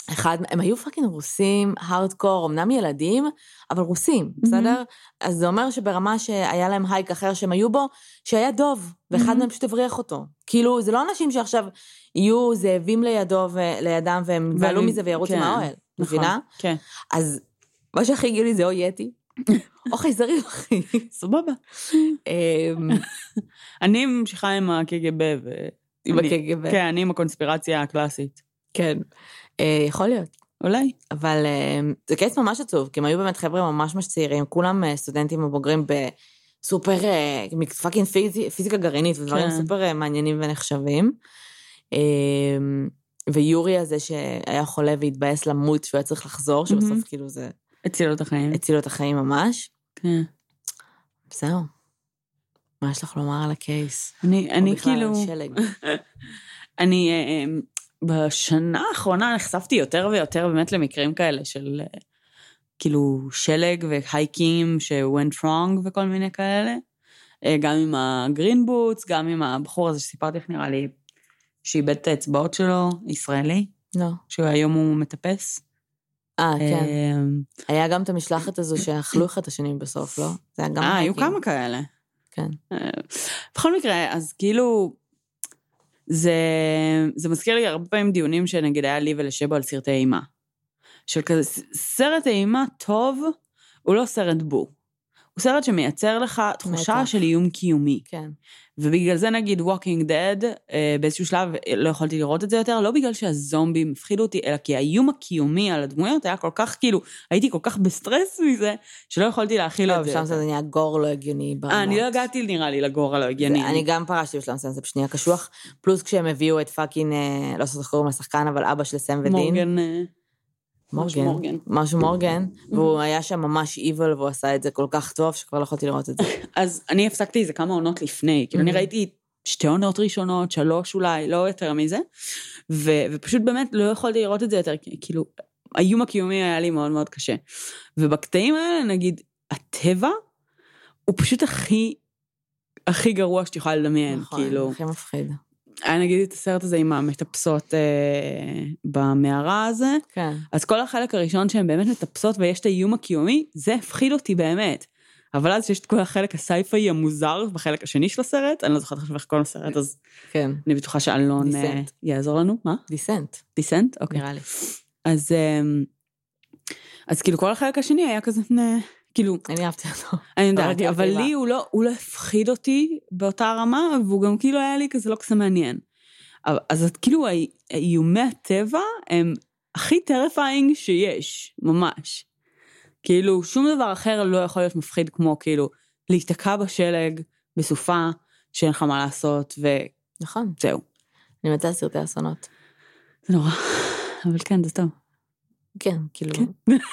אחד, הם היו פאקינג רוסים, הארדקור, אמנם ילדים, אבל רוסים, בסדר? אז זה אומר שברמה שהיה להם הייק אחר שהם היו בו, שהיה דוב, ואחד מהם פשוט הבריח אותו. כאילו, זה לא אנשים שעכשיו יהיו זאבים לידו ולידם, והם ועלו מזה וירוץ מהאוהל, מבינה? כן. אז מה שהכי גילי זה או יטי, או חייזרים, אחי. סבבה. אני ממשיכה עם הקג"ב. עם הקג"ב. כן, אני עם הקונספירציה הקלאסית. כן. יכול להיות. אולי. אבל זה קייס ממש עצוב, כי הם היו באמת חבר'ה ממש צעירים, כולם סטודנטים ובוגרים בסופר, פאקינג פיזיקה גרעינית, ודברים סופר מעניינים ונחשבים. ויורי הזה שהיה חולה והתבאס למות, שהוא היה צריך לחזור, שבסוף כאילו זה... הצילו את החיים. הצילו את החיים ממש. כן. זהו. מה יש לך לומר על הקייס? אני כאילו... אני בשנה האחרונה נחשפתי יותר ויותר באמת למקרים כאלה של כאילו שלג והייקים ש-went wrong וכל מיני כאלה. גם עם הגרין בוטס, גם עם הבחור הזה שסיפרתי איך נראה לי שאיבד את האצבעות שלו, ישראלי. לא. שהיום הוא מטפס. כן. היה גם את המשלחת הזו שאכלו אחד את השני בסוף, לא? היו כמה כאלה. כן. בכל מקרה, אז כאילו, זה מזכיר לי הרבה פעמים דיונים שנגיד היה לי ולשבו על סרטי אימה. של כזה, סרט אימה טוב, הוא לא סרט בו. הוא סרט שמייצר לך תחושה של איום קיומי. כן. ובגלל זה נגיד Walking Dead, באיזשהו שלב לא יכולתי לראות את זה יותר, לא בגלל שהזומבים הפחידו אותי, אלא כי האיום הקיומי על הדמויות היה כל כך, כאילו, הייתי כל כך בסטרס מזה, שלא יכולתי להכיל את זה. בשלם סנס זה נהיה גור לא הגיוני ברמות. אני לא הגעתי נראה לי לגור הלא הגיוני. אני גם פרשתי בשלם סנס, זה בשנייה קשוח, פלוס כשהם הביאו את פאקינג, לא סתם קוראים לשחקן, אבל אבא של סם ודין. מורגן. מורגן, משהו מורגן, והוא היה שם ממש איבל, והוא עשה את זה כל כך טוב, שכבר לא יכולתי לראות את זה. אז אני הפסקתי איזה כמה עונות לפני, כאילו אני ראיתי 2 עונות ראשונות, 3 אולי, לא יותר מזה, ופשוט באמת לא יכולתי לראות את זה יותר, כאילו, האיום הקיומי היה לי מאוד מאוד קשה. ובקטעים האלה, נגיד, הטבע, הוא פשוט הכי גרוע שתוכל לדמיין, כאילו. הכי מפחיד. אני נגיד את הסרט הזה עם המטפסות במערה הזה, כן. אז כל החלק הראשון שהן באמת מטפסות ויש את האיום הקיומי, זה הפחיד אותי באמת. אבל אז שיש את כל החלק הסייפאי המוזר בחלק השני של הסרט, אני לא זוכרת חשוב איך כל הסרט, אז כן. אני בטוחה שאלון יעזור לנו. מה? דיסנט. דיסנט? אוקיי. נראה לי. אז, אז כאילו כל החלק השני היה כזה... כאילו, אני אהבתי אותו. אני יודעת, אבל לי הוא לא הפחיד אותי באותה רמה, והוא גם כאילו היה לי כזה לא כזה מעניין. אז כאילו האיומי הטבע הם הכי טרפיינג שיש, ממש. כאילו שום דבר אחר לא יכול להיות מפחיד כמו כאילו להיתקע בשלג, בסופה, שאין לך מה לעשות, נכון. זהו. אני מתה סרטי אסונות. זה נורא, אבל כן, זה טוב. כן, כאילו,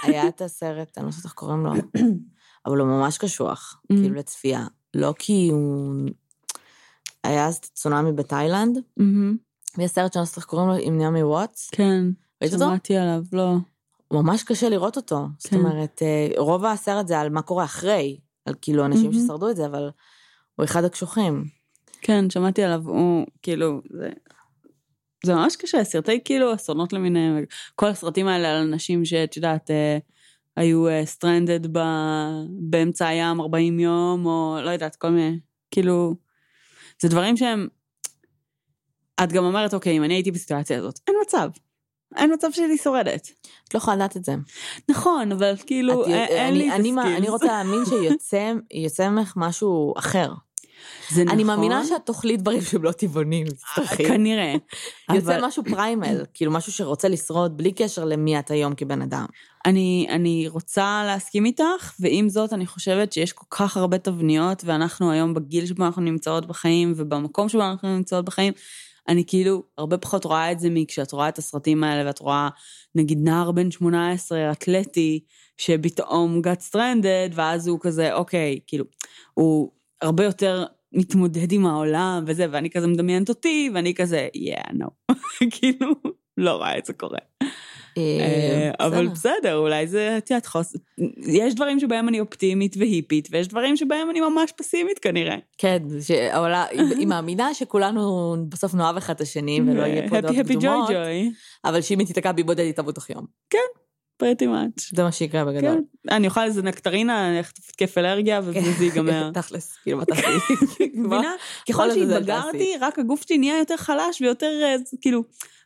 היה את הסרט, אני לא יודעת איך קוראים לו, אבל הוא ממש קשוח, כאילו לצפייה. לא כי הוא... היה אז צונאמי בתאילנד, והסרט שאני לא יודעת איך קוראים לו, עם נעמי ווטס. כן, שמעתי עליו, לא. ממש קשה לראות אותו, זאת אומרת, רוב הסרט זה על מה קורה אחרי, על כאילו אנשים ששרדו את זה, אבל הוא אחד הקשוחים. כן, שמעתי עליו, הוא כאילו... זה ממש קשה, סרטי כאילו, אסונות למיניהם, כל הסרטים האלה על אנשים שאת יודעת, היו stranded באמצע הים 40 יום, או לא יודעת, כל מיני, כאילו, זה דברים שהם, את גם אומרת, אוקיי, אם אני הייתי בסיטואציה הזאת, אין מצב שלי שורדת. את לא יכולה לדעת את זה. נכון, אבל כאילו, אין לי תסכים. אני רוצה להאמין שיוצא ממך משהו אחר. אני מאמינה שאת תוכלי דברים שהם לא טבעונים, כנראה. יוצא משהו פריימל, כאילו משהו שרוצה לשרוד בלי קשר למי את היום כבן אדם. אני רוצה להסכים איתך, ועם זאת אני חושבת שיש כל כך הרבה תבניות, ואנחנו היום בגיל שבו אנחנו נמצאות בחיים, ובמקום שבו אנחנו נמצאות בחיים, אני כאילו הרבה פחות רואה את זה מכשאת רואה את הסרטים האלה, ואת רואה נגיד נער בן 18, אתלטי, שבתאום got stranded, ואז הוא כזה, אוקיי, כאילו, הוא הרבה יותר מתמודד עם העולם וזה, ואני כזה מדמיינת אותי, ואני כזה, yeah, no. כאילו, לא ראה את זה קורה. אבל בסדר, אולי זה תיאת חוס... יש דברים שבהם אני אופטימית והיפית, ויש דברים שבהם אני ממש פסימית כנראה. כן, היא מאמינה שכולנו בסוף נאהב אחד את השני, ולא יהיה פה דעות קדומות, אבל שאם היא תתקע בי בודדת עבור תוך יום. כן. pretty much. זה מה שיקרה בגדול. אני אוכל איזה נקטרינה, כיף אלרגיה, וזה ייגמר. תכלס, כאילו מה תעשי. ככל שהתבגרתי, רק הגוף שלי נהיה יותר חלש, ויותר, כאילו,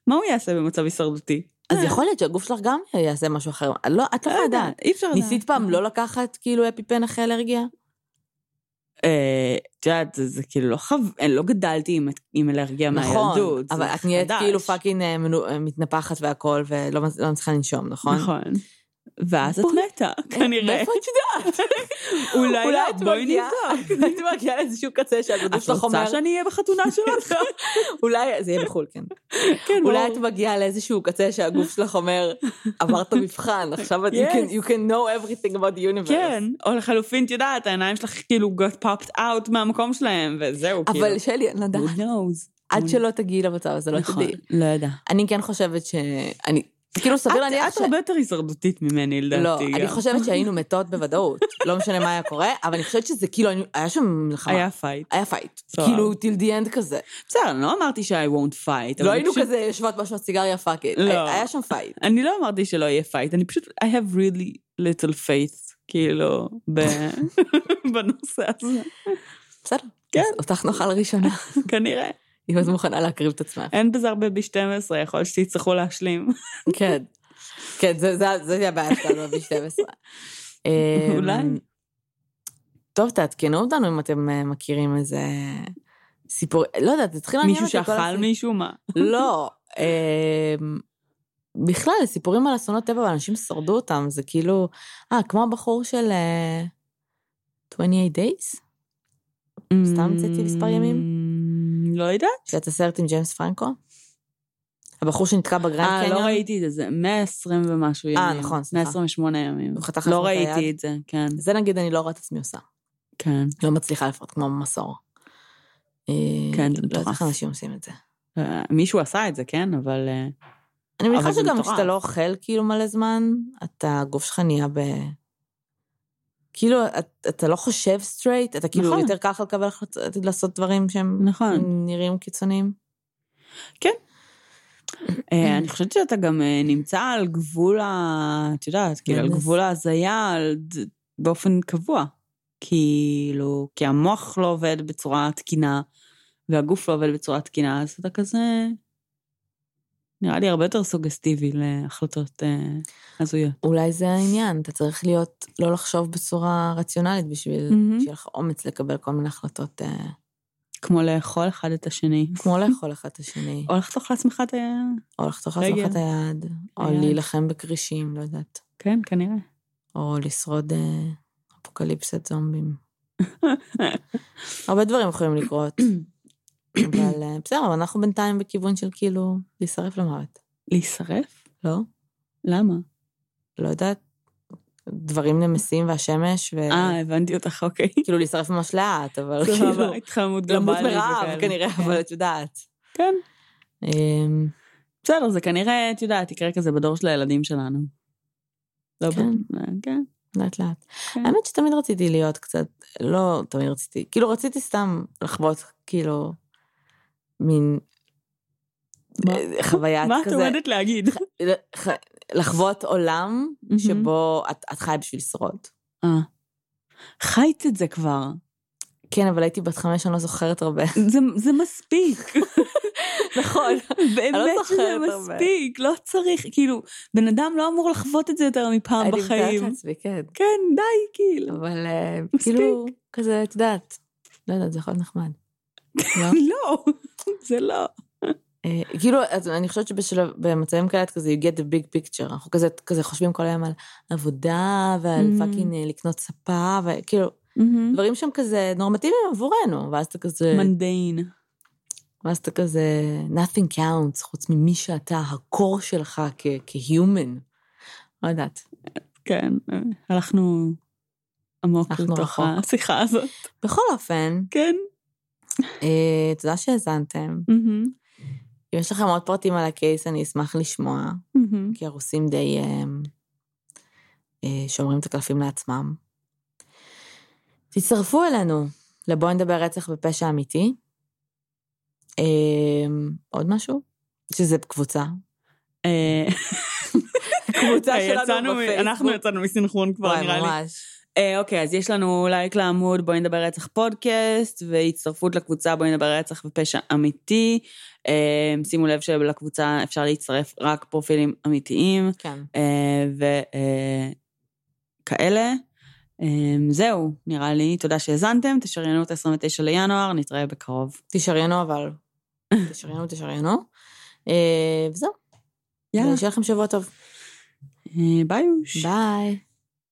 מה הוא יעשה במצב הישרדותי? אז יכול להיות שהגוף שלך גם יעשה משהו אחר. לא, את לא יודעת. אי אפשר לדעת. ניסית פעם לא לקחת, כאילו, אפיפן אחרי אלרגיה? את יודעת, זה כאילו לא גדלתי עם אלרגיה מהילדות. נכון, אבל את נהיית כאילו פאקינג מתנפחת והכל, ולא מצליחה לנשום, נכון? נכון. ואז את מתה, כנראה. איפה את יודעת? אולי לא, בואי נזדוק. את מגיעה לאיזשהו קצה שהגדול שלך אומר... את רוצה שאני אהיה בחתונה שלך? אולי, זה יהיה בחול, כן. אולי את מגיעה לאיזשהו קצה שהגוף שלך אומר, עברת מבחן, עכשיו you can know everything about the universe. כן, או לחלופין, את יודעת, העיניים שלך כאילו got popped out מהמקום שלהם, וזהו. אבל שלי, אני יודעת. עד שלא תגיעי למצב הזה, לא תדעי. לא יודע. אני כן חושבת שאני... כאילו סביר להניח ש... את הרבה יותר הישרדותית ממני, לדעתי. לא, אני חושבת שהיינו מתות בוודאות, לא משנה מה היה קורה, אבל אני חושבת שזה כאילו, היה שם מלחמה. היה פייט. היה פייט, כאילו till the end כזה. בסדר, אני לא אמרתי ש-I won't fight. לא היינו כזה יושבות בשביל סיגריה פאקט, היה שם פייט. אני לא אמרתי שלא יהיה פייט, אני פשוט, I have really little faith, כאילו, בנושא הזה. בסדר, אותך נאכל ראשונה. כנראה. היא אז מוכנה להקריב את עצמה. אין בזה הרבה ב-12, יכול שתצטרכו להשלים. כן, כן, זה הבעיה שלנו ב-12. אולי. טוב, תעדכנו אותנו אם אתם מכירים איזה סיפור, לא יודעת, תתחיל לעניין אותי. מישהו שאכל מישהו, מה? לא, בכלל, סיפורים על אסונות טבע, ואנשים שרדו אותם, זה כאילו, כמו הבחור של 28 days? סתם צאתי מספר ימים? לא יודעת. שאת הסרט עם ג'יימס פרנקו? הבחור שנתקע בגרנד קניון? לא ראיתי את זה, 120 ומשהו ימים. נכון, סליחה. 128 ימים. לא ראיתי את זה, כן. זה נגיד אני לא רואה את עצמי עושה. כן. לא מצליחה לפרט כמו מסור. כן, זה מטורף. איך אנשים עושים את זה? מישהו עשה את זה, כן, אבל... אני מניחה שגם כשאתה לא אוכל כאילו מלא זמן, אתה הגוף שלך נהיה ב... כאילו, אתה לא חושב סטרייט, אתה כאילו יותר ככה לקבל לעשות דברים שהם נראים קיצוניים. כן. אני חושבת שאתה גם נמצא על גבול, את יודעת, כאילו, על גבול ההזיה באופן קבוע. כאילו, כי המוח לא עובד בצורה תקינה, והגוף לא עובד בצורה תקינה, אז אתה כזה... נראה לי הרבה יותר סוגסטיבי להחלטות הזויות. אולי זה העניין, אתה צריך להיות, לא לחשוב בצורה רציונלית בשביל שיהיה לך אומץ לקבל כל מיני החלטות. כמו לאכול אחד את השני. כמו לאכול אחד את השני. או לחתוך לעצמך את היד. או לחתוך לעצמך את היד. או להילחם בקרישים, לא יודעת. כן, כנראה. או לשרוד אפוקליפסת זומבים. הרבה דברים יכולים לקרות. אבל בסדר, אנחנו בינתיים בכיוון של כאילו להישרף למוות. להישרף? לא. למה? לא יודעת, דברים נמסים והשמש ו... הבנתי אותך, אוקיי. כאילו להישרף ממש לאט, אבל כאילו... התחממות גלובלית. למות מרעב כנראה, אבל את יודעת. כן. בסדר, זה כנראה, את יודעת, יקרה כזה בדור של הילדים שלנו. כן. כן. לאט לאט. האמת שתמיד רציתי להיות קצת, לא תמיד רציתי, כאילו רציתי סתם לחוות כאילו... מין חוויה כזה. מה את עומדת להגיד? לחוות עולם שבו את חי בשביל שרוד. חיית את זה כבר. כן, אבל הייתי בת 5, אני לא זוכרת הרבה. זה מספיק. נכון. באמת שזה מספיק. לא צריך, כאילו, בן אדם לא אמור לחוות את זה יותר מפעם בחיים. אני מצטעת לעצמי, כן. כן, די, כאילו. אבל כאילו, כזה, את יודעת. לא יודעת, זה יכול להיות נחמד. לא, זה לא. כאילו, אני חושבת שבמצבים כאלה, כזה, you get the big picture. אנחנו כזה חושבים כל היום על עבודה, ועל פאקינג לקנות ספה, וכאילו, דברים שהם כזה נורמטיביים עבורנו, ואז אתה כזה... מנדיין. ואז אתה כזה, nothing counts, חוץ ממי שאתה, הקור שלך כ-human. לא יודעת. כן, הלכנו עמוק לתוך השיחה הזאת. בכל אופן. כן. תודה שהזנתם. אם יש לכם עוד פרטים על הקייס, אני אשמח לשמוע, כי הרוסים די שומרים את הקלפים לעצמם. תצטרפו אלינו, לבוא נדבר רצח בפשע אמיתי. עוד משהו? שזה קבוצה. הקבוצה שלנו בפייסבוק. אנחנו יצאנו מסנכרון כבר, נראה לי. אוקיי, אז יש לנו לייק לעמוד, בואי נדבר רצח פודקאסט, והצטרפות לקבוצה, בואי נדבר רצח ופשע אמיתי. שימו לב שלקבוצה אפשר להצטרף רק פרופילים אמיתיים. כן. וכאלה. זהו, נראה לי. תודה שהזנתם, תשריינו את 29 לינואר, נתראה בקרוב. תשריינו אבל. תשריינו. וזהו. יאללה. שיהיה לכם שבוע טוב. ביי.